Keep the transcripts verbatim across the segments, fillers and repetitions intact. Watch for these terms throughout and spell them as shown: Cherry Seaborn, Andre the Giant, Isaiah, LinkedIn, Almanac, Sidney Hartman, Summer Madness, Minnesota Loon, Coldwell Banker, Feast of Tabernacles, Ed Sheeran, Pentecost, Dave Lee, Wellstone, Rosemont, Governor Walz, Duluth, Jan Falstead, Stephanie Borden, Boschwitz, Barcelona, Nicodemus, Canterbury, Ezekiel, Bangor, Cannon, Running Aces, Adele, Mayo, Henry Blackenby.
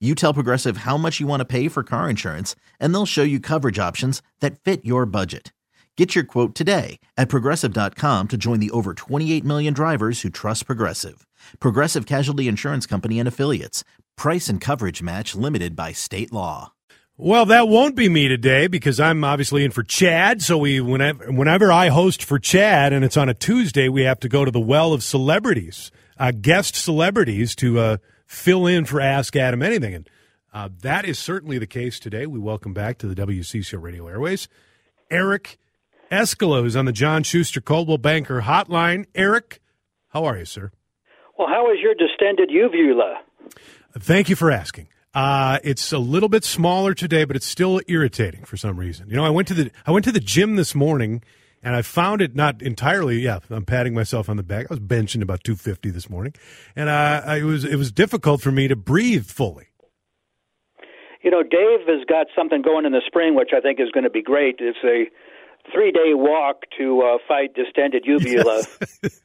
You tell Progressive how much you want to pay for car insurance, and they'll show you coverage options that fit your budget. Get your quote today at Progressive dot com to join the over twenty-eight million drivers who trust Progressive. Progressive Casualty Insurance Company and Affiliates. Price and coverage match limited by state law. Well, that won't be me today because I'm obviously in for Chad. So we, whenever, whenever I host for Chad, and it's on a Tuesday, we have to go to the well of celebrities, uh, guest celebrities to... Uh, fill in for Ask Adam Anything, and uh, that is certainly the case today. We welcome back to the W C C O Radio Airways, Eric Eskola, who's on the John Schuster Coldwell Banker Hotline. Eric, how are you, sir? Well, how is your distended uvula? Thank you for asking. Uh, it's a little bit smaller today, but it's still irritating for some reason. You know, I went to the I went to the gym this morning, and I found it not entirely. Yeah, I'm patting myself on the back. I was benching about two fifty this morning, and uh, I was it was difficult for me to breathe fully. You know, Dave has got something going in the spring, which I think is going to be great. It's a three-day walk to uh, fight distended uvula. Yes.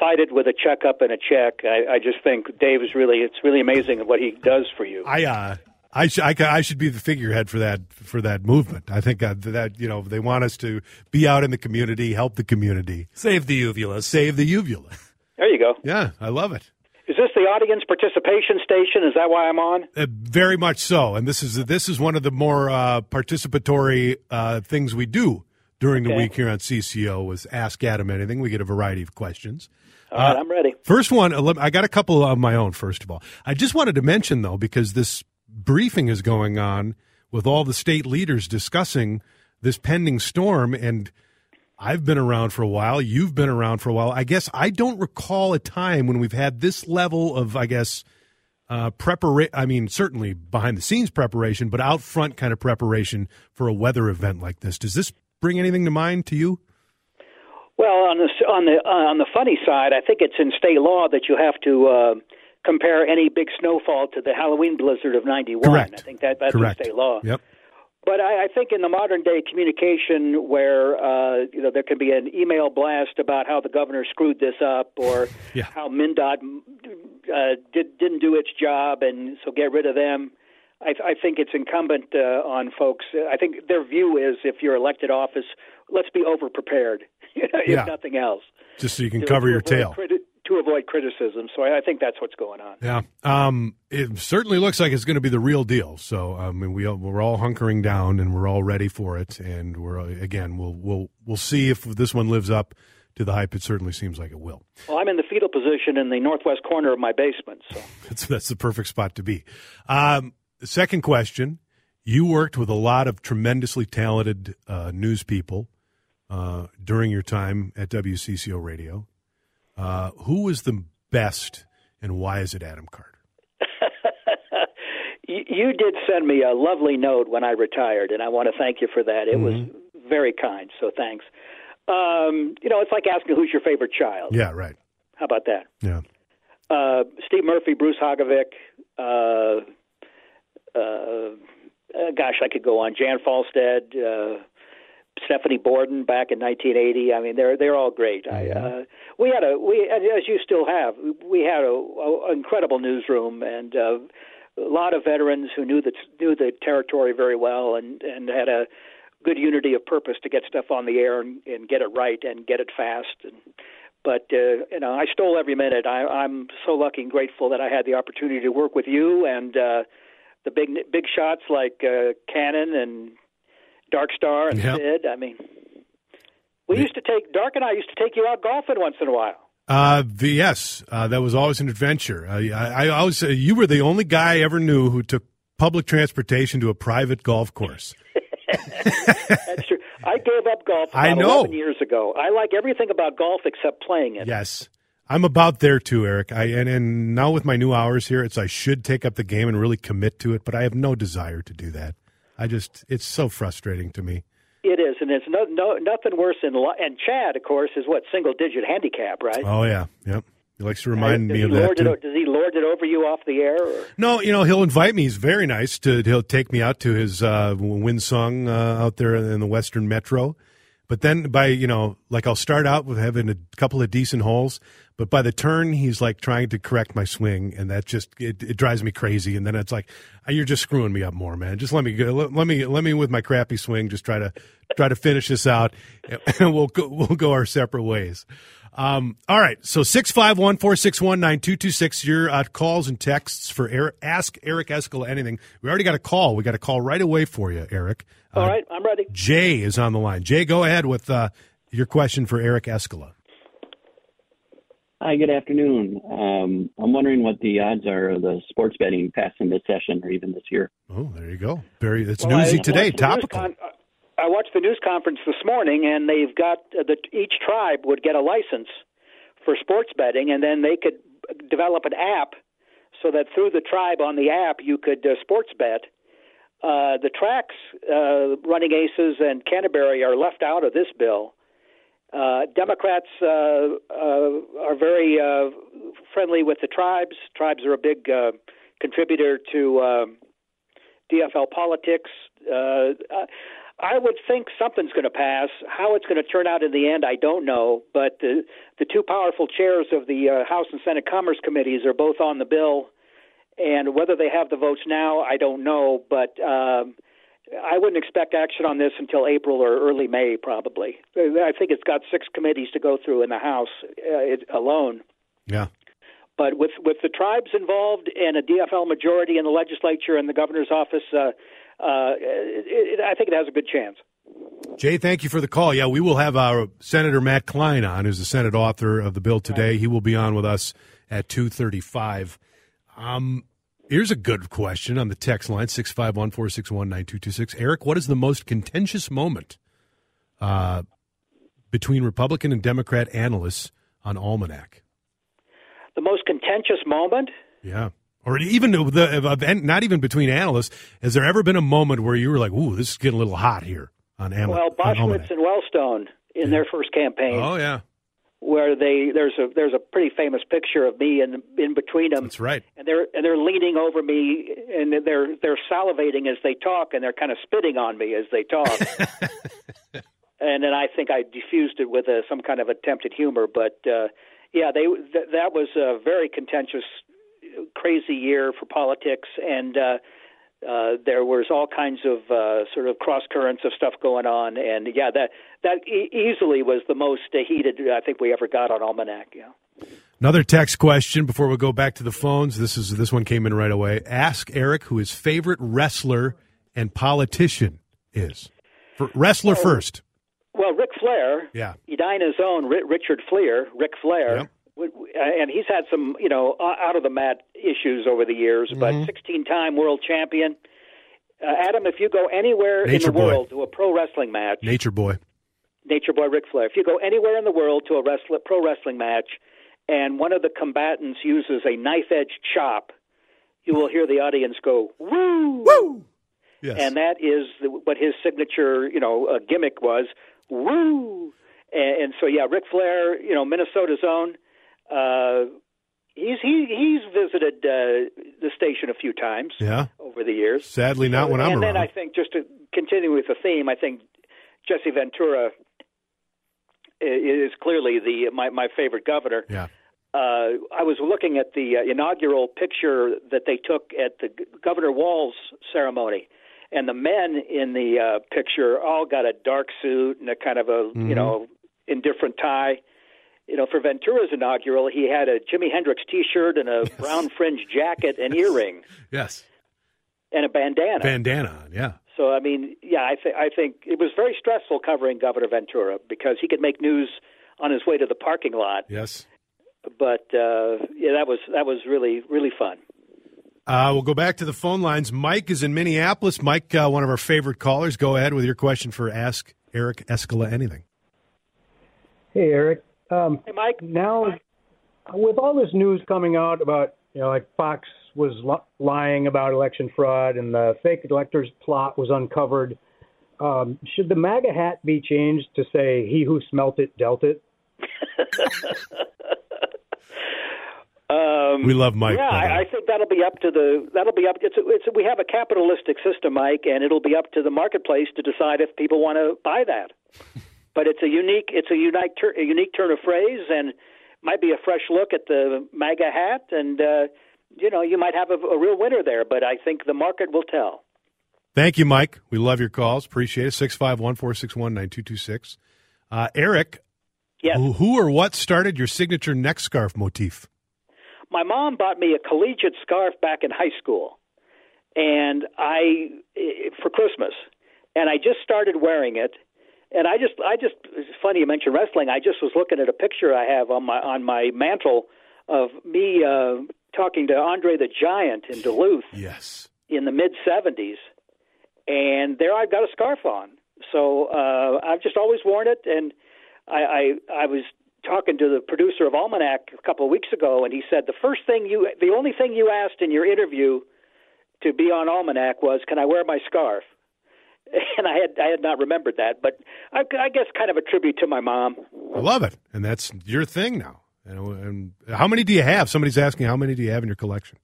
Fight it with a checkup and a check. I, I just think Dave is really it's really amazing what he does for you. I. Uh, I, sh- I, I should be the figurehead for that for that movement. I think I, that, you know, they want us to be out in the community, help the community. Save the uvula. Save the uvula. There you go. Yeah, I love it. Is this the audience participation station? Is that why I'm on? Uh, very much so. And this is this is one of the more uh, participatory uh, things we do during okay. the week here on C C O was Ask Adam Anything. We get a variety of questions. All right, uh, I'm ready. First one, I got a couple of my own, first of all. I just wanted to mention, though, because this briefing is going on with all the state leaders discussing this pending storm, and I've been around for a while. You've been around for a while. I guess I don't recall a time when we've had this level of, I guess, uh, preparation. I mean, certainly behind-the-scenes preparation, but out-front kind of preparation for a weather event like this. Does this bring anything to mind to you? Well, on the on the uh, on the funny side, I think it's in state law that you have to. Uh compare any big snowfall to the Halloween blizzard of ninety-one. Correct. I think that, that's state law. Yep. But I, I think in the modern-day communication where, uh, you know, there can be an email blast about how the governor screwed this up or yeah. how MnDOT uh, did, didn't do its job and so get rid of them, I, I think it's incumbent uh, on folks. I think their view is if you're elected office, let's be over-prepared, if yeah. nothing else. Just so you can to, cover to, your to, tail. To, to avoid criticism. So I think that's what's going on. Yeah. Um, it certainly looks like it's going to be the real deal. So, I mean, we, we're all hunkering down and we're all ready for it. And we're, again, we'll, we'll, we'll see if this one lives up to the hype. It certainly seems like it will. Well, I'm in the fetal position in the northwest corner of my basement. So that's, that's the perfect spot to be. Um, second question, you worked with a lot of tremendously talented uh, news people uh, during your time at W C C O Radio. Uh, who was the best, and why is it Adam Carter? you, you did send me a lovely note when I retired, and I want to thank you for that. It mm-hmm. was very kind, so thanks. Um, you know, it's like asking who's your favorite child. Yeah, right. How about that? Yeah. Uh, Steve Murphy, Bruce Hagevik, uh, uh, uh, gosh, I could go on, Jan Falstead, uh Stephanie Borden back in nineteen eighty. I mean, they're they're all great. I, uh, we had a we as you still have. We had an incredible newsroom and uh, a lot of veterans who knew the knew the territory very well and, and had a good unity of purpose to get stuff on the air and, and get it right and get it fast. And, but uh, you know, I stole every minute. I, I'm so lucky and grateful that I had the opportunity to work with you and uh, the big big shots like uh, Cannon and Dark Star and yep. Sid. I mean, we yeah. used to take Dark and I used to take you out golfing once in a while. Uh, the, yes, uh, that was always an adventure. Uh, I, I always say uh, you were the only guy I ever knew who took public transportation to a private golf course. That's true. I gave up golf about I know. eleven years ago. I like everything about golf except playing it. Yes. I'm about there too, Eric. I and, and now with my new hours here, it's I should take up the game and really commit to it, but I have no desire to do that. I just, it's so frustrating to me. It is, and it's no, no, nothing worse than – and Chad, of course, is what, single-digit handicap, right? Oh, yeah, yep. He likes to remind I, me of that, too. It, does he lord it over you off the air? Or? No, you know, he'll invite me. He's very nice. To He'll take me out to his uh, Winsong uh, out there in the Western Metro. But then by, you know, like I'll start out with having a couple of decent holes, but by the turn, he's like trying to correct my swing, and that just it, it drives me crazy. And then it's like, you're just screwing me up more, man. Just let me go. Let, let me let me with my crappy swing. Just try to try to finish this out, and we'll go, we'll go our separate ways. Um, all right. So six five one four six one nine two two six. Your uh, calls and texts for Eric, ask Eric Eskola anything. We already got a call. We got a call right away for you, Eric. All right, I'm ready. Uh, Jay is on the line. Jay, go ahead with uh, your question for Eric Eskola. Hi, good afternoon. Um, I'm wondering what the odds are of the sports betting passing this session or even this year. Oh, there you go. Very, it's well, newsy I today, topical. Con- I watched the news conference this morning, and they've got uh, the, each tribe would get a license for sports betting, and then they could develop an app so that through the tribe on the app you could uh, sports bet. Uh, the tracks, uh, Running Aces and Canterbury, are left out of this bill. Uh, Democrats uh, uh, are very uh, friendly with the tribes. Tribes are a big uh, contributor to uh, D F L politics. Uh, I would think something's going to pass. How it's going to turn out in the end, I don't know. But the, the two powerful chairs of the uh, House and Senate Commerce Committees are both on the bill. And whether they have the votes now, I don't know, but um, I wouldn't expect action on this until April or early May, probably. I think it's got six committees to go through in the House uh, it, alone. Yeah. But with with the tribes involved and a D F L majority in the legislature and the governor's office, uh, uh, it, it, I think it has a good chance. Jay, thank you for the call. Yeah, we will have our Senator Matt Klein on, who's the Senate author of the bill today. Right. He will be on with us at two thirty-five. Um, here's a good question on the text line, six five one, four six one, nine two two six. Eric, what is the most contentious moment uh, between Republican and Democrat analysts on Almanac? The most contentious moment? Yeah. Or even the, not even between analysts. Has there ever been a moment where you were like, ooh, this is getting a little hot here on Almanac? Well, Boschwitz and Wellstone in yeah. their first campaign. Oh, yeah. Where they there's a there's a pretty famous picture of me in in between them. That's right. And they're and they're leaning over me and they're they're salivating as they talk and they're kind of spitting on me as they talk. And then I think I diffused it with a, some kind of attempted humor, but uh, yeah, they th- that was a very contentious, crazy year for politics, and uh, uh, there was all kinds of uh, sort of cross currents of stuff going on, and yeah, that. That e- easily was the most uh, heated I think we ever got on Almanac. Yeah. Another text question before we go back to the phones. This is this one came in right away. Ask Eric who his favorite wrestler and politician is. For wrestler well, first. Well, Ric Flair. Yeah. Edina's own Richard Fleer, Ric Flair, yep. And he's had some you know out of the mat issues over the years, mm-hmm. but sixteen-time world champion. Uh, Adam, if you go anywhere Nature in the boy. world to a pro wrestling match, Nature Boy. Nature Boy Ric Flair. If you go anywhere in the world to a wrestler, pro wrestling match and one of the combatants uses a knife-edged chop, you will hear the audience go, woo! Woo! Yes. And that is the, what his signature, you know, uh, gimmick was, woo! And, and so, yeah, Ric Flair, you know, Minnesota's own, uh, he's he, he's visited uh, the station a few times yeah. over the years. Sadly, not when I'm and around. And then I think, just to continue with the theme, I think Jesse Ventura is clearly the my, my favorite governor. Yeah. Uh, I was looking at the uh, inaugural picture that they took at the Governor Walz ceremony, and the men in the uh, picture all got a dark suit and a kind of a mm-hmm. you know indifferent tie. You know, for Ventura's inaugural, he had a Jimi Hendrix T-shirt and a yes. brown fringe jacket and yes. earring. Yes. And a bandana. Bandana, yeah. So, I mean, yeah, I, th- I think it was very stressful covering Governor Ventura because he could make news on his way to the parking lot. Yes. but uh, yeah, that was that was really really fun. Uh, we'll go back to the phone lines. Mike is in Minneapolis. Mike, uh, one of our favorite callers. Go ahead with your question for Ask Eric Eskola Anything. Hey, Eric. Um, hey, Mike. Now, Mike. With all this news coming out about, you know, like Fox was li- lying about election fraud and the fake electors plot was uncovered, um, should the MAGA hat be changed to say, he who smelt it dealt it? Um, we love Mike. Yeah, I, I think that'll be up to the that'll be up. It's, it's we have a capitalistic system, Mike, and it'll be up to the marketplace to decide if people want to buy that. But it's a unique it's a unique ter, a unique turn of phrase, and might be a fresh look at the MAGA hat, and uh, you know, you might have a, a real winner there. But I think the market will tell. Thank you, Mike. We love your calls. Appreciate it. Six five one four six one nine two two six. Eric, yes. Who, who or what started your signature neck scarf motif? My mom bought me a collegiate scarf back in high school, and I for Christmas, and I just started wearing it. And I just, I just, it's funny you mentioned wrestling. I just was looking at a picture I have on my on my mantle of me uh, talking to Andre the Giant in Duluth, yes, in the mid seventies, and there I've got a scarf on. So uh, I've just always worn it, and I, I, I was. talking to the producer of Almanac a couple of weeks ago, and he said the first thing you, the only thing you asked in your interview to be on Almanac was, "Can I wear my scarf?" And I had I had not remembered that, but I, I guess kind of a tribute to my mom. I love it, and that's your thing now. And, and how many do you have? Somebody's asking how many do you have in your collection?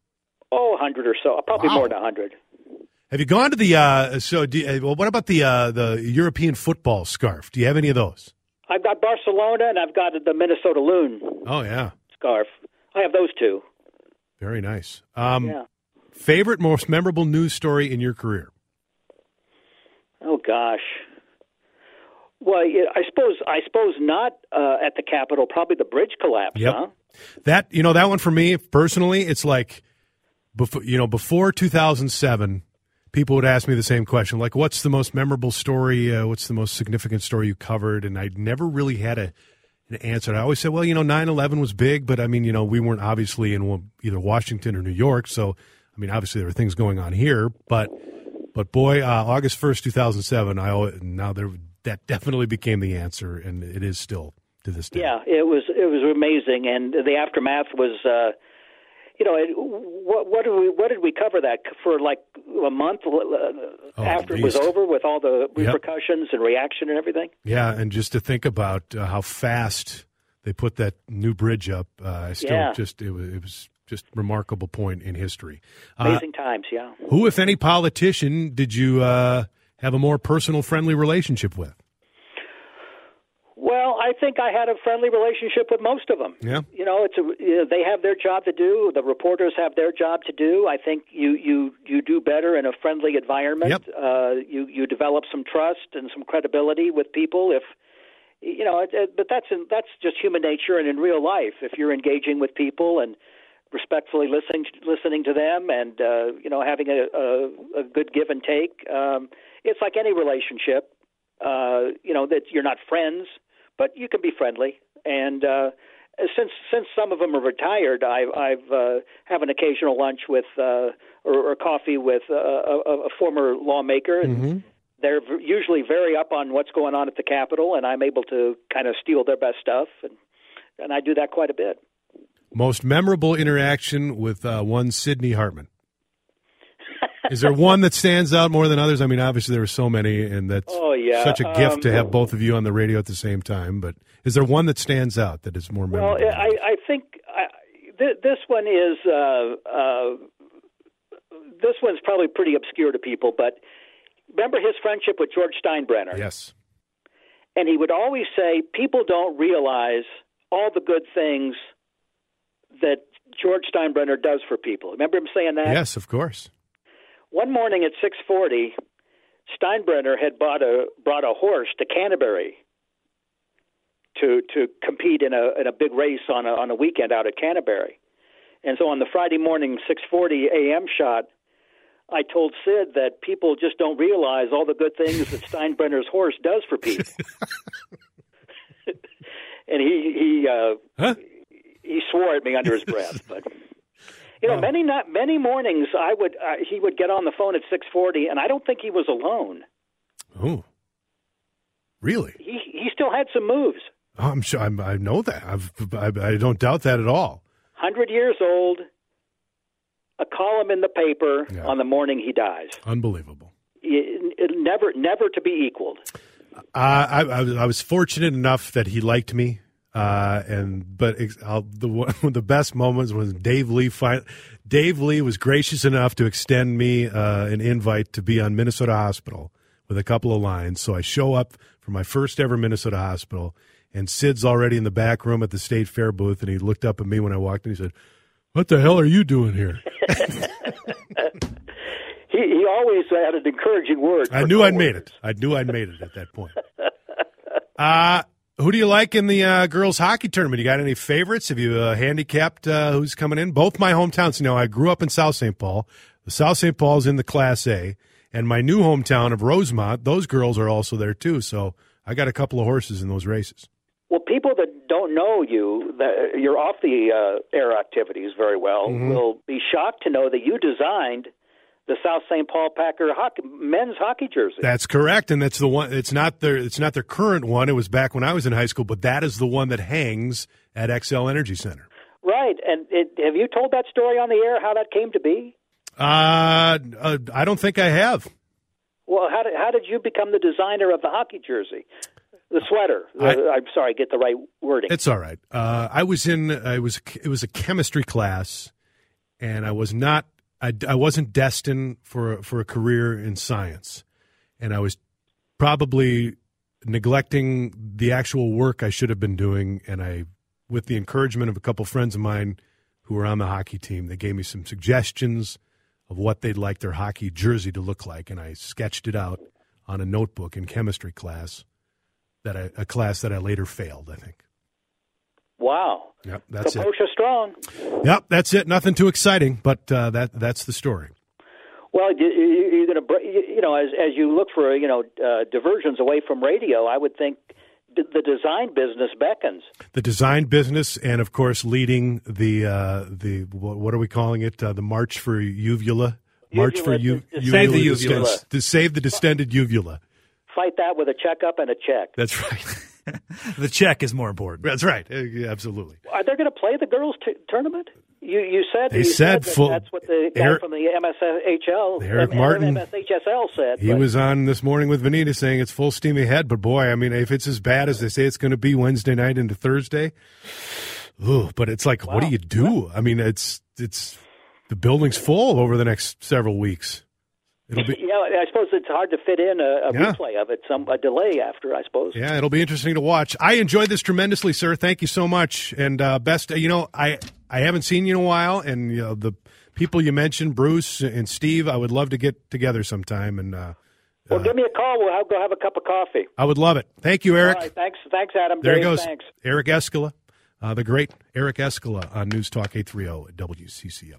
Oh, a hundred or so, probably wow. more than a hundred. Have you gone to the? Uh, so, do you, well, what about the uh, the European football scarf? Do you have any of those? I've got Barcelona, and I've got the Minnesota Loon. Oh, yeah. Scarf. I have those two. Very nice. Um, yeah. Favorite, most memorable news story in your career? Oh, gosh. Well, yeah, I suppose I suppose not uh, at the Capitol. Probably the bridge collapse, yep. huh? That, you know, that one for me, personally, it's like, before, you know, before two thousand seven, people would ask me the same question, like, what's the most memorable story? Uh, what's the most significant story you covered? And I never really had a, an answer. I always said, well, you know, nine eleven was big, but, I mean, you know, we weren't obviously in either Washington or New York. So, I mean, obviously there were things going on here. But, but boy, uh, August first, two thousand seven, I always, now there, that definitely became the answer, and it is still to this day. Yeah, it was, it was amazing. And the aftermath was uh, – You know, it, what, what did we what did we cover that for like a month uh, oh, after it was over with all the repercussions yep. and reaction and everything? Yeah, and just to think about uh, how fast they put that new bridge up, uh, I still yeah. just it was, it was just a remarkable point in history. Amazing uh, times, yeah. Who, if any, politician did you uh, have a more personal, friendly relationship with? Well, I think I had a friendly relationship with most of them. Yeah. You know, it's a, you know, they have their job to do. The reporters have their job to do. I think you, you, you do better in a friendly environment. Yep. Uh, you, you develop some trust and some credibility with people. If you know, it, it, but that's in, that's just human nature and in real life. If you're engaging with people and respectfully listening to, listening to them, and uh, you know, having a, a, a good give and take, um, it's like any relationship. Uh, you know, that you're not friends, but you can be friendly. And uh, since since some of them are retired, I I've, uh, have an occasional lunch with uh, or, or coffee with uh, a, a former lawmaker, and mm-hmm. they're v- usually very up on what's going on at the Capitol, and I'm able to kind of steal their best stuff, and and I do that quite a bit. Most memorable interaction with uh, one Sidney Hartman. Is there one that stands out more than others? I mean, obviously there are so many, and that's oh, yeah. such a gift um, to have both of you on the radio at the same time. But is there one that stands out that is more memorable? Well, I, I think I, th- this one is uh, uh, this one's probably pretty obscure to people. But remember his friendship with George Steinbrenner? Yes. And he would always say, people don't realize all the good things that George Steinbrenner does for people. Remember him saying that? Yes, of course. One morning at six forty, Steinbrenner had bought a, brought a horse to Canterbury to to compete in a in a big race on a, on a weekend out at Canterbury. And so on the Friday morning six forty a.m. shot, I told Sid that people just don't realize all the good things that Steinbrenner's horse does for people. And he he uh, huh? He swore at me under his breath, but you know, wow. many not many mornings I would uh, he would get on the phone at six forty, and I don't think he was alone. Oh, really? He he still had some moves. Oh, I'm sure. I'm, I know that. I've, I I don't doubt that at all. Hundred years old. A column in the paper yeah. on the morning he dies. Unbelievable. It, it never, never to be equaled. Uh, I, I was fortunate enough that he liked me. Uh, and but I'll, the one of the best moments was Dave Lee. Fin- Dave Lee was gracious enough to extend me uh, an invite to be on Minnesota Hospital with a couple of lines. So I show up for my first ever Minnesota Hospital, and Sid's already in the back room at the State Fair booth, and he looked up at me when I walked in. He said, "What the hell are you doing here?" he he always had an encouraging word. I knew I'd made it. I knew I'd made it at that point. Uh Who do you like in the uh, girls' hockey tournament? You got any favorites? Have you uh, handicapped uh, who's coming in? Both my hometowns. You know, I grew up in South Saint Paul. South Saint Paul is in the Class A. And my new hometown of Rosemont, those girls are also there, too. So I got a couple of horses in those races. Well, people that don't know you, that you're off the uh, air activities very well, mm-hmm. will be shocked to know that you designed the South Saint Paul Packer hockey, men's hockey jersey. That's correct, and that's the one. It's not their. It's not their current one. It was back when I was in high school, but that is the one that hangs at X L Energy Center. Right, and it, have you told that story on the air? How that came to be? Uh, uh I don't think I have. Well, how did how did you become the designer of the hockey jersey, the sweater? I, the, I'm sorry, get the right wording. It's all right. Uh, I was in. I was. It was a chemistry class, and I was not. I, I wasn't destined for for a career in science, and I was probably neglecting the actual work I should have been doing. And I, with the encouragement of a couple friends of mine who were on the hockey team, they gave me some suggestions of what they'd like their hockey jersey to look like, and I sketched it out on a notebook in chemistry class, that I, a class that I later failed, I think. Wow. Yep, that's it. Kaposha Strong. Yep, that's it. Nothing too exciting, but uh, that that's the story. Well, you're going to, you know, as as you look for, you know, uh, diversions away from radio, I would think the design business beckons. The design business, and of course, leading the uh, the what are we calling it? Uh, the March for Uvula. March uvula for u- to, to uvula. Save the uvula. Distend, to save the distended uvula. Fight that with a checkup and a check. That's right. The check is more important. That's right. Absolutely. Are they going to play the girls' t- tournament? You you said they you said, said that full, that's what the guy Eric, from the M S H L, Eric M- Martin, M S H S L said. He but. was on this morning with Vanita saying it's full steam ahead. But boy, I mean, if it's as bad as they say it's going to be Wednesday night into Thursday, ooh, but it's like, wow. What do you do? I mean, it's it's the building's full over the next several weeks. It'll be, yeah, I suppose it's hard to fit in a, a yeah. replay of it, some a delay after, I suppose. Yeah, it'll be interesting to watch. I enjoyed this tremendously, sir. Thank you so much, and uh, best. You know, I I haven't seen you in a while, and you know, the people you mentioned, Bruce and Steve, I would love to get together sometime. And uh, well, uh, give me a call. We'll go have a cup of coffee. I would love it. Thank you, Eric. All right, thanks, thanks, Adam. There Dave, it goes. Thanks. Eric Eskola, uh, the great Eric Eskola on News Talk eight thirty at W C C O.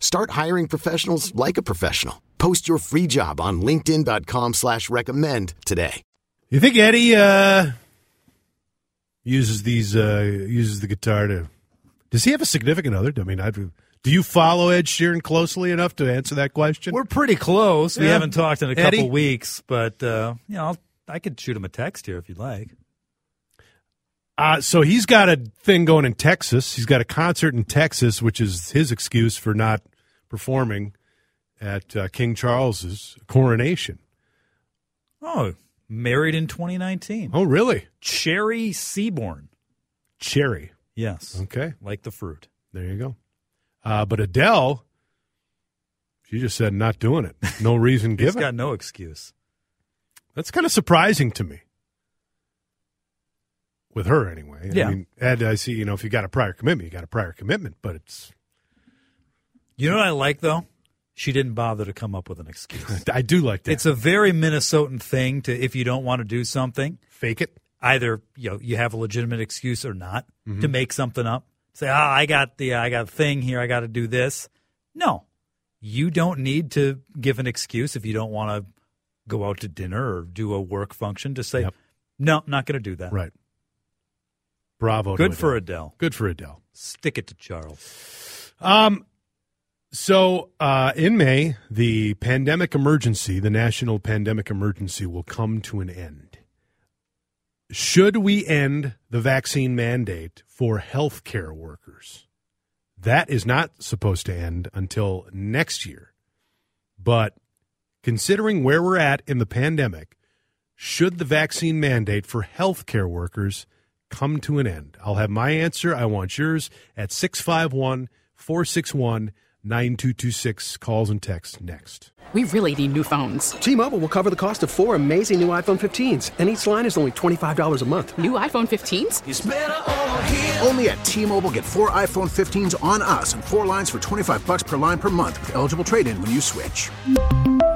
Start hiring professionals like a professional. Post your free job on linkedin dot com slash recommend today. You think Eddie uh, uses these uh, uses the guitar to? Does he have a significant other? I mean, I do. Do you follow Ed Sheeran closely enough to answer that question? We're pretty close. Yeah. We haven't talked in a Eddie? couple weeks, but uh, you know, I'll, I could shoot him a text here if you'd like. Uh, so he's got a thing going in Texas. He's got a concert in Texas, which is his excuse for not performing at uh, King Charles's coronation. Oh, married in twenty nineteen. Oh, really? Cherry Seaborn. Cherry. Yes. Okay. Like the fruit. There you go. Uh, but Adele, she just said not doing it. No reason given. She's got no excuse. That's kind of surprising to me. With her, anyway. Yeah. I mean, Ed, I see, you know, if you got a prior commitment, you got a prior commitment, but it's. You know what I like, though? She didn't bother to come up with an excuse. I do like that. It's a very Minnesotan thing to, if you don't want to do something, fake it. Either, you know, you have a legitimate excuse or not, mm-hmm. to make something up. Say, ah, oh, I got the, I got a thing here, I got to do this. No. You don't need to give an excuse if you don't want to go out to dinner or do a work function. Just say, yep. No, I'm not going to do that. Right. Bravo. Good for Adele. Good for Adele. Stick it to Charles. Um, so uh, in May, the pandemic emergency, the national pandemic emergency, will come to an end. Should we end the vaccine mandate for healthcare workers? That is not supposed to end until next year. But considering where we're at in the pandemic, should the vaccine mandate for healthcare workers come to an end? I'll have my answer. I want yours at six five one, four six one, nine two two six. Calls and texts next. We really need new phones. T-Mobile will cover the cost of four amazing new iPhone fifteens, and each line is only twenty-five dollars a month. New iPhone fifteens? It's better over here. Only at T-Mobile, get four iPhone fifteens on us and four lines for twenty-five dollars per line per month with eligible trade-in when you switch.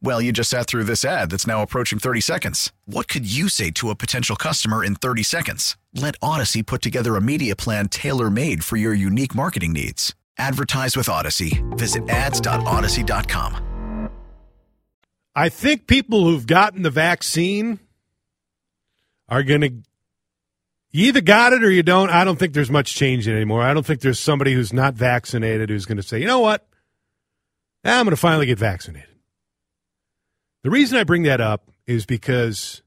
Well, you just sat through this ad that's now approaching thirty seconds. What could you say to a potential customer in thirty seconds? Let Odyssey put together a media plan tailor-made for your unique marketing needs. Advertise with Odyssey. Visit ads dot odyssey dot com. I think people who've gotten the vaccine are going to... You either got it or you don't. I don't think there's much change in it anymore. I don't think there's somebody who's not vaccinated who's going to say, you know what? I'm going to finally get vaccinated. The reason I bring that up is because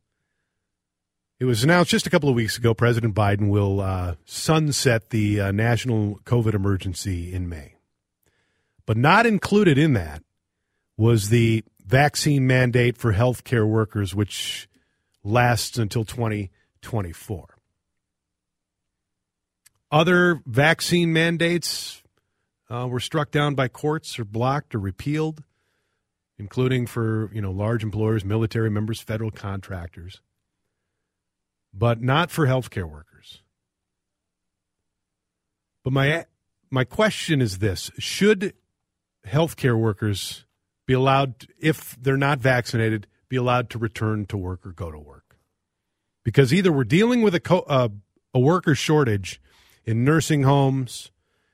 it was announced just a couple of weeks ago President Biden will uh, sunset the uh, national COVID emergency in May. But not included in that was the vaccine mandate for healthcare workers, which lasts until twenty twenty-four. Other vaccine mandates Uh, were struck down by courts or blocked or repealed, including for, you know, large employers, military members, federal contractors, but not for healthcare workers. But my my question is this: should healthcare workers be allowed, if they're not vaccinated, be allowed to return to work or go to work? Because either we're dealing with a co- uh, a worker shortage in nursing homes,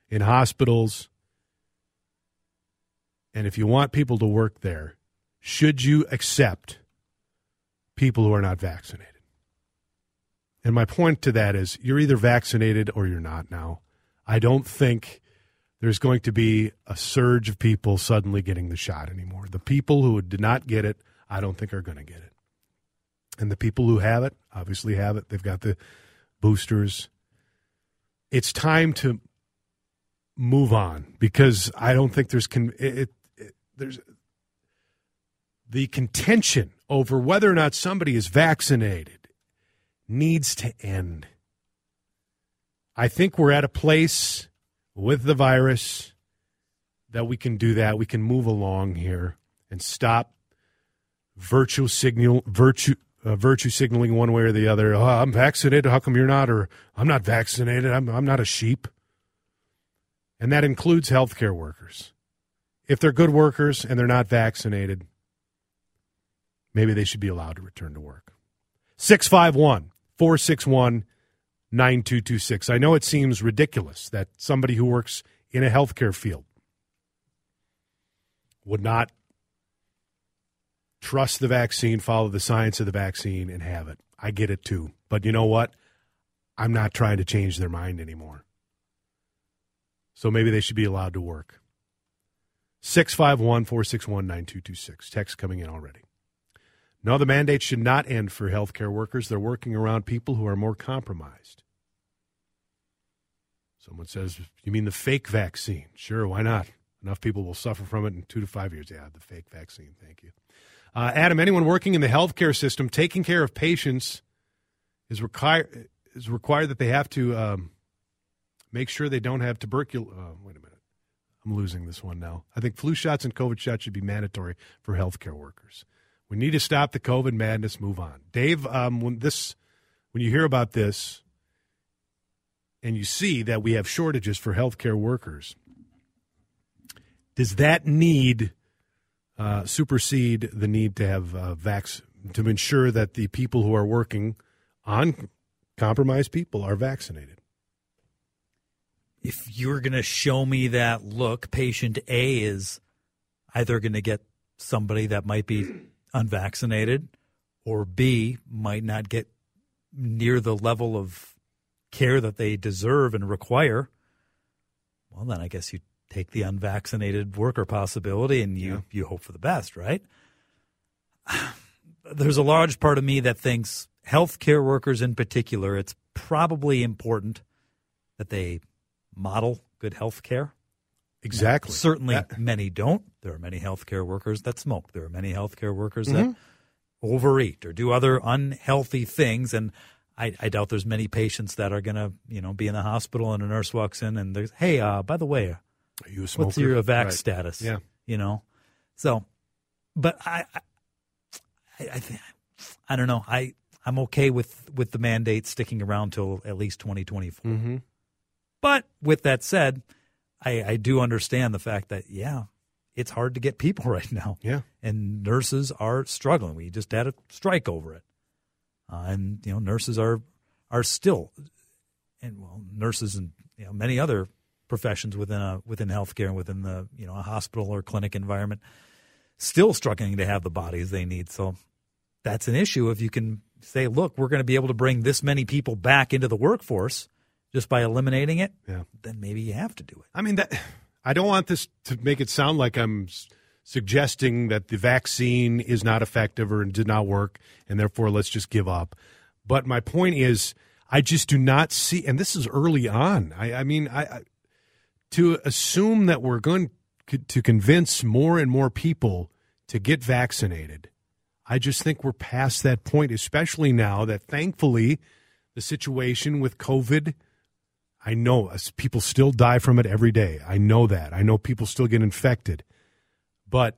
in hospitals, and if you want people to work there, should you accept people who are not vaccinated? And my point to that is, you're either vaccinated or you're not now. I don't think there's going to be a surge of people suddenly getting the shot anymore. The people who did not get it, I don't think are going to get it. And the people who have it obviously have it. They've got the boosters. It's time to move on because I don't think there's con- it, it, there's the contention over whether or not somebody is vaccinated needs to end. I think we're at a place with the virus that we can do that. We can move along here and stop virtue signal virtue uh, virtue signaling one way or the other. Oh, I'm vaccinated. How come you're not? Or I'm not vaccinated. I'm I'm not a sheep. And that includes healthcare workers. If they're good workers and they're not vaccinated, maybe they should be allowed to return to work. six five one, four six one, nine two two six. I know it seems ridiculous that somebody who works in a healthcare field would not trust the vaccine, follow the science of the vaccine, and have it. I get it too. But you know what? I'm not trying to change their mind anymore. So maybe they should be allowed to work. six five one, four six one, nine two two six. Text coming in already. No, the mandate should not end for healthcare workers. They're working around people who are more compromised. Someone says, you mean the fake vaccine? Sure, why not? Enough people will suffer from it in two to five years. Yeah, the fake vaccine, thank you. Uh, Adam, anyone working in the healthcare system taking care of patients is, require, is required that they have to um, make sure they don't have tuberculosis. Uh, wait a minute. I'm losing this one now. I think flu shots and COVID shots should be mandatory for healthcare workers. We need to stop the COVID madness, move on. Dave, um, when this, when you hear about this and you see that we have shortages for healthcare workers, does that need uh, supersede the need to have uh, vax to ensure that the people who are working on compromised people are vaccinated? If you're going to show me that, look, patient A is either going to get somebody that might be unvaccinated, or B, might not get near the level of care that they deserve and require, well, then I guess you take the unvaccinated worker possibility and you, yeah. you hope for the best, right? There's a large part of me that thinks healthcare workers in particular, it's probably important that they model good healthcare. Exactly. Certainly that. Many don't. There are many healthcare workers that smoke. There are many healthcare workers mm-hmm. that overeat or do other unhealthy things. And I, I doubt there's many patients that are going to, you know, be in the hospital and a nurse walks in and there's, hey, uh, by the way, are you a smoker? What's your vax right. status? Yeah. You know? So, but I, I, I, th- I don't know. I, I'm okay with, with the mandate sticking around till at least twenty twenty-four. Mm-hmm. But with that said, I, I do understand the fact that, yeah, it's hard to get people right now. Yeah. And nurses are struggling. We just had a strike over it. Uh, and, you know, nurses are are still, and well, nurses and you know, many other professions within a, within healthcare and within the, you know, a hospital or clinic environment, still struggling to have the bodies they need. So that's an issue if you can say, look, we're going to be able to bring this many people back into the workforce. Just by eliminating it, yeah. then maybe you have to do it. I mean, that, I don't want this to make it sound like I'm s- suggesting that the vaccine is not effective or did not work, and therefore let's just give up. But my point is I just do not see, and this is early on. I, I mean, I, I to assume that we're going c- to convince more and more people to get vaccinated, I just think we're past that point, especially now that thankfully the situation with COVID, I know people still die from it every day. I know that. I know people still get infected. But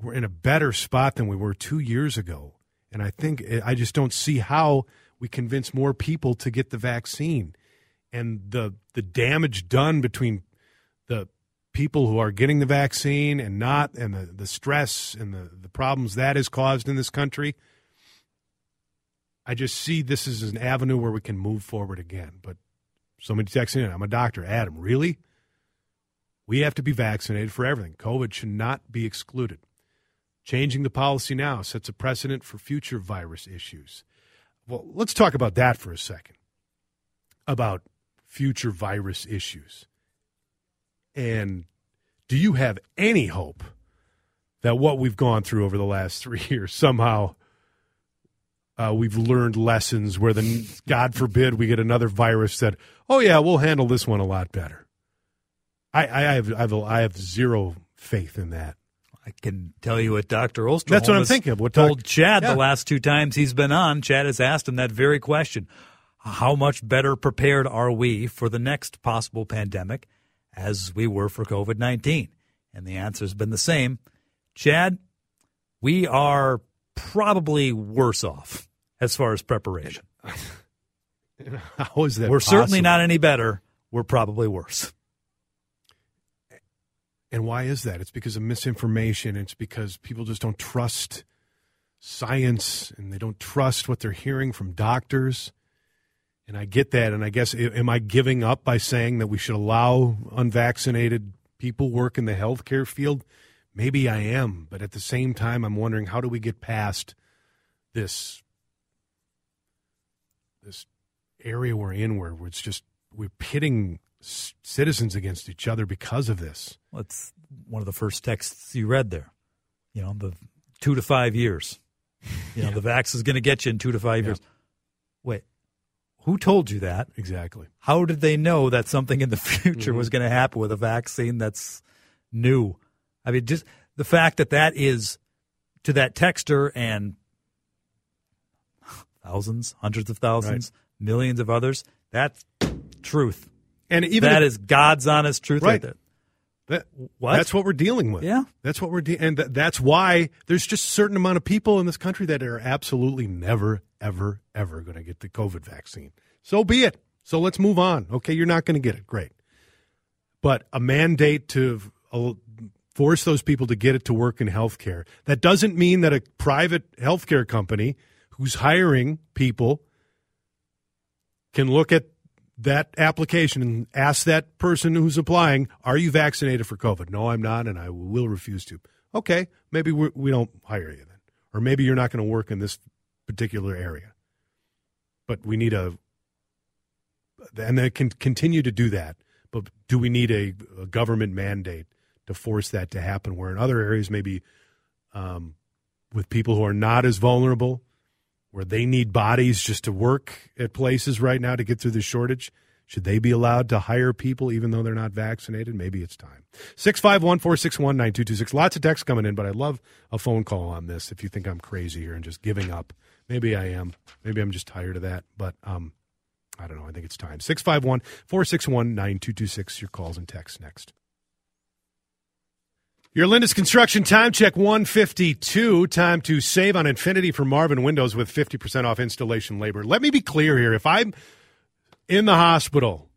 we're in a better spot than we were two years ago. And I think I just don't see how we convince more people to get the vaccine. And the the damage done between the people who are getting the vaccine and not, and the, the stress and the, the problems that is caused in this country, I just see this as an avenue where we can move forward again. But somebody texting in, I'm a doctor. Adam, really? We have to be vaccinated for everything. COVID should not be excluded. Changing the policy now sets a precedent for future virus issues. Well, let's talk about that for a second, about future virus issues. And do you have any hope that what we've gone through over the last three years, somehow uh, we've learned lessons where, the God forbid, we get another virus that, oh, yeah, we'll handle this one a lot better? I, I, have, I, have, I have zero faith in that. I can tell you what Doctor Ulstrom That's what I'm thinking of. What told doc- Chad yeah. the last two times he's been on. Chad has asked him that very question. How much better prepared are we for the next possible pandemic as we were for covid nineteen? And the answer has been the same. Chad, we are probably worse off as far as preparation. How is that We're possible? Certainly not any better. We're probably worse. And why is that? It's because of misinformation. It's because people just don't trust science, and they don't trust what they're hearing from doctors. And I get that. And I guess, am I giving up by saying that we should allow unvaccinated people work in the healthcare field? Maybe I am. But at the same time, I'm wondering, how do we get past this, this area we're in where it's just we're pitting citizens against each other because of this? Well, it's one of the first texts you read there. You know, the two to five years. You know, yeah. the vax is going to get you in two to five yeah. years. Wait, who told you that? Exactly. How did they know that something in the future mm-hmm. was going to happen with a vaccine that's new? I mean, just the fact that that is, to that texter and thousands, hundreds of thousands, right. millions of others, that's truth. And even that if, is God's honest truth. Right. Like that, that what? That's what we're dealing with. Yeah. That's what we're de- and th- that's why there's just a certain amount of people in this country that are absolutely never, ever, ever going to get the COVID vaccine. So be it. So let's move on. Okay, you're not going to get it. Great. But a mandate to uh, force those people to get it to work in healthcare. That doesn't mean that a private healthcare company who's hiring people can look at that application and ask that person who's applying, are you vaccinated for COVID? No, I'm not, and I will refuse to. Okay, maybe we're, we don't hire you then. Or maybe you're not going to work in this particular area. But we need a – and they can continue to do that. But do we need a, a government mandate to force that to happen, where in other areas maybe um, with people who are not as vulnerable – where they need bodies just to work at places right now to get through the shortage? Should they be allowed to hire people even though they're not vaccinated? Maybe it's time. six five one, four six one, nine two two six. Lots of texts coming in, but I love a phone call on this if you think I'm crazy here and just giving up. Maybe I am. Maybe I'm just tired of that. But um, I don't know. I think it's time. six five one, four six one, nine two two six. Your calls and texts next. Your Linda's Construction Time Check one fifty-two. Time to save on Infinity for Marvin Windows with fifty percent off installation labor. Let me be clear here. If I'm in the hospital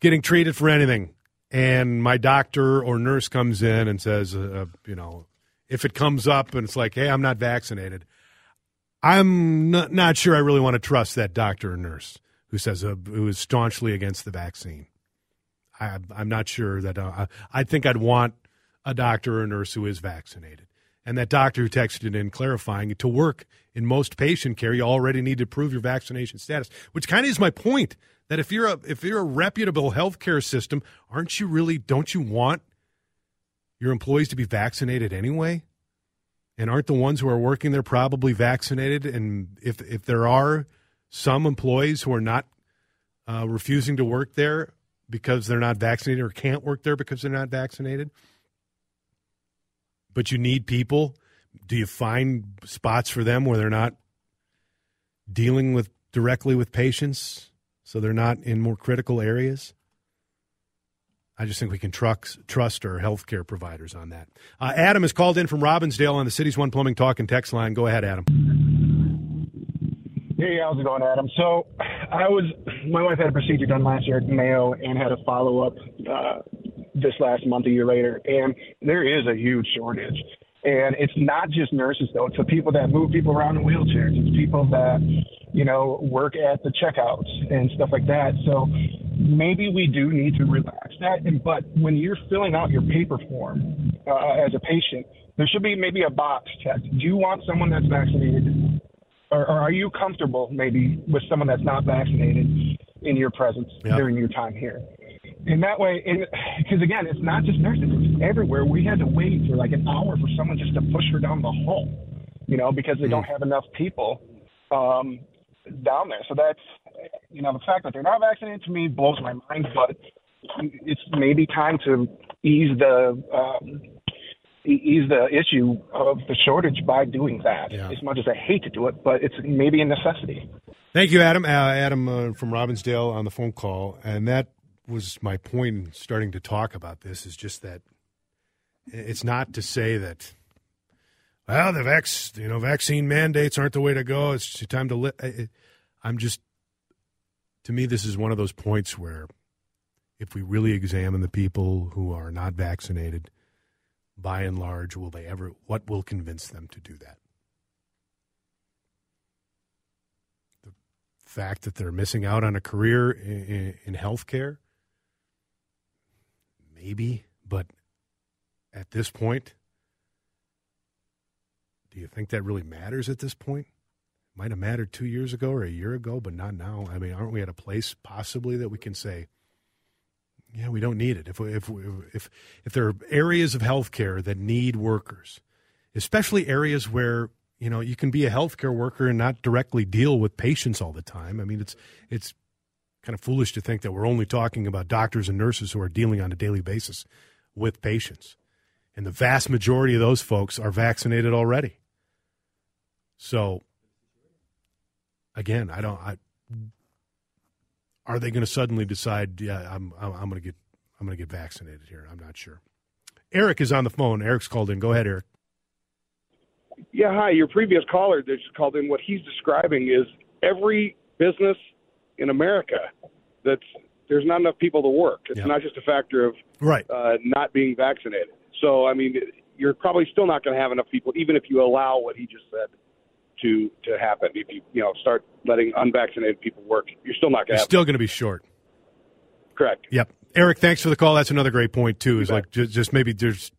getting treated for anything and my doctor or nurse comes in and says, uh, you know, if it comes up and it's like, hey, I'm not vaccinated, I'm not, not sure I really want to trust that doctor or nurse who says uh, who is staunchly against the vaccine. I, I'm not sure that uh, I think I'd want a doctor or nurse who is vaccinated. And that doctor who texted in clarifying, to work in most patient care, you already need to prove your vaccination status, which kind of is my point, that if you're a, if you're a reputable healthcare system, aren't you really, don't you want your employees to be vaccinated anyway? And aren't the ones who are working there probably vaccinated? And if, if there are some employees who are not uh, refusing to work there because they're not vaccinated, or can't work there because they're not vaccinated, but you need people, do you find spots for them where they're not dealing with directly with patients, so they're not in more critical areas? I just think we can trust, trust our healthcare providers on that. Uh, Adam is called in from Robbinsdale on the City's One Plumbing Talk and Text line. Go ahead, Adam. Hey, how's it going, Adam? So I was, my wife had a procedure done last year at Mayo and had a follow-up uh, this last month, a year later, and there is a huge shortage. And it's not just nurses, though. It's the people that move people around in wheelchairs. It's people that, you know, work at the checkouts and stuff like that. So maybe we do need to relax that. And, but when you're filling out your paper form uh, as a patient, there should be maybe a box checked. Do you want someone that's vaccinated? Or are you comfortable maybe with someone that's not vaccinated? in your presence yep. during your time here. And that way, because again, it's not just nurses, it's everywhere. We had to wait for like an hour for someone just to push her down the hall, you know, because they mm. don't have enough people um, down there. So that's, you know, the fact that they're not vaccinated to me blows my mind, but it's maybe time to ease the um, ease the issue of the shortage by doing that. Yeah. As much as I hate to do it, but it's maybe a necessity. Thank you, Adam. Uh, Adam uh, from Robbinsdale on the phone call. And that was my point in starting to talk about this, is just that it's not to say that, well, the vax, you know, vaccine mandates aren't the way to go. It's time to li- I'm just, to me, this is one of those points where if we really examine the people who are not vaccinated, by and large, will they ever, what will convince them to do that? The fact that they're missing out on a career in, in healthcare? Maybe, but at this point, do you think that really matters at this point? It might have mattered two years ago or a year ago, but not now. I mean, aren't we at a place possibly that we can say, yeah, we don't need it. If if if if there are areas of healthcare that need workers, especially areas where, you know, you can be a healthcare worker and not directly deal with patients all the time. I mean, it's it's kind of foolish to think that we're only talking about doctors and nurses who are dealing on a daily basis with patients. And the vast majority of those folks are vaccinated already. So again, I don't I Are they going to suddenly decide, yeah, I'm I'm going to get I'm going to get vaccinated here? I'm not sure. Eric is on the phone. Eric's called in. Go ahead, Eric. Yeah, hi. Your previous caller that just called in, what he's describing is every business in America that's there's not enough people to work. It's yeah. not just a factor of right. uh, not being vaccinated. So, I mean, you're probably still not going to have enough people, even if you allow what he just said to to happen. If you, you know, start letting unvaccinated people work, you're still not going to have still going to be short. Correct. Yep. Eric, thanks for the call. That's another great point, too, is like just, just maybe there's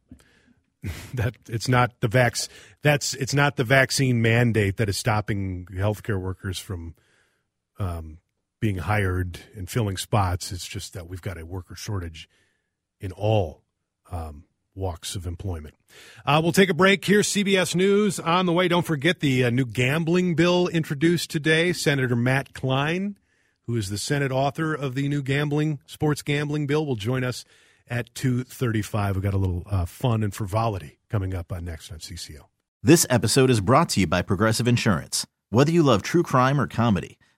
that it's not the vax that's it's not the vaccine mandate that is stopping healthcare workers from um, being hired and filling spots. It's just that we've got a worker shortage in all um walks of employment. Uh, we'll take a break here. C B S News on the way. Don't forget the uh, new gambling bill introduced today. Senator Matt Klein, who is the Senate author of the new gambling, sports gambling bill, will join us at two thirty-five. We've got a little uh, fun and frivolity coming up on next on C C O. This episode is brought to you by Progressive Insurance. Whether you love true crime or comedy,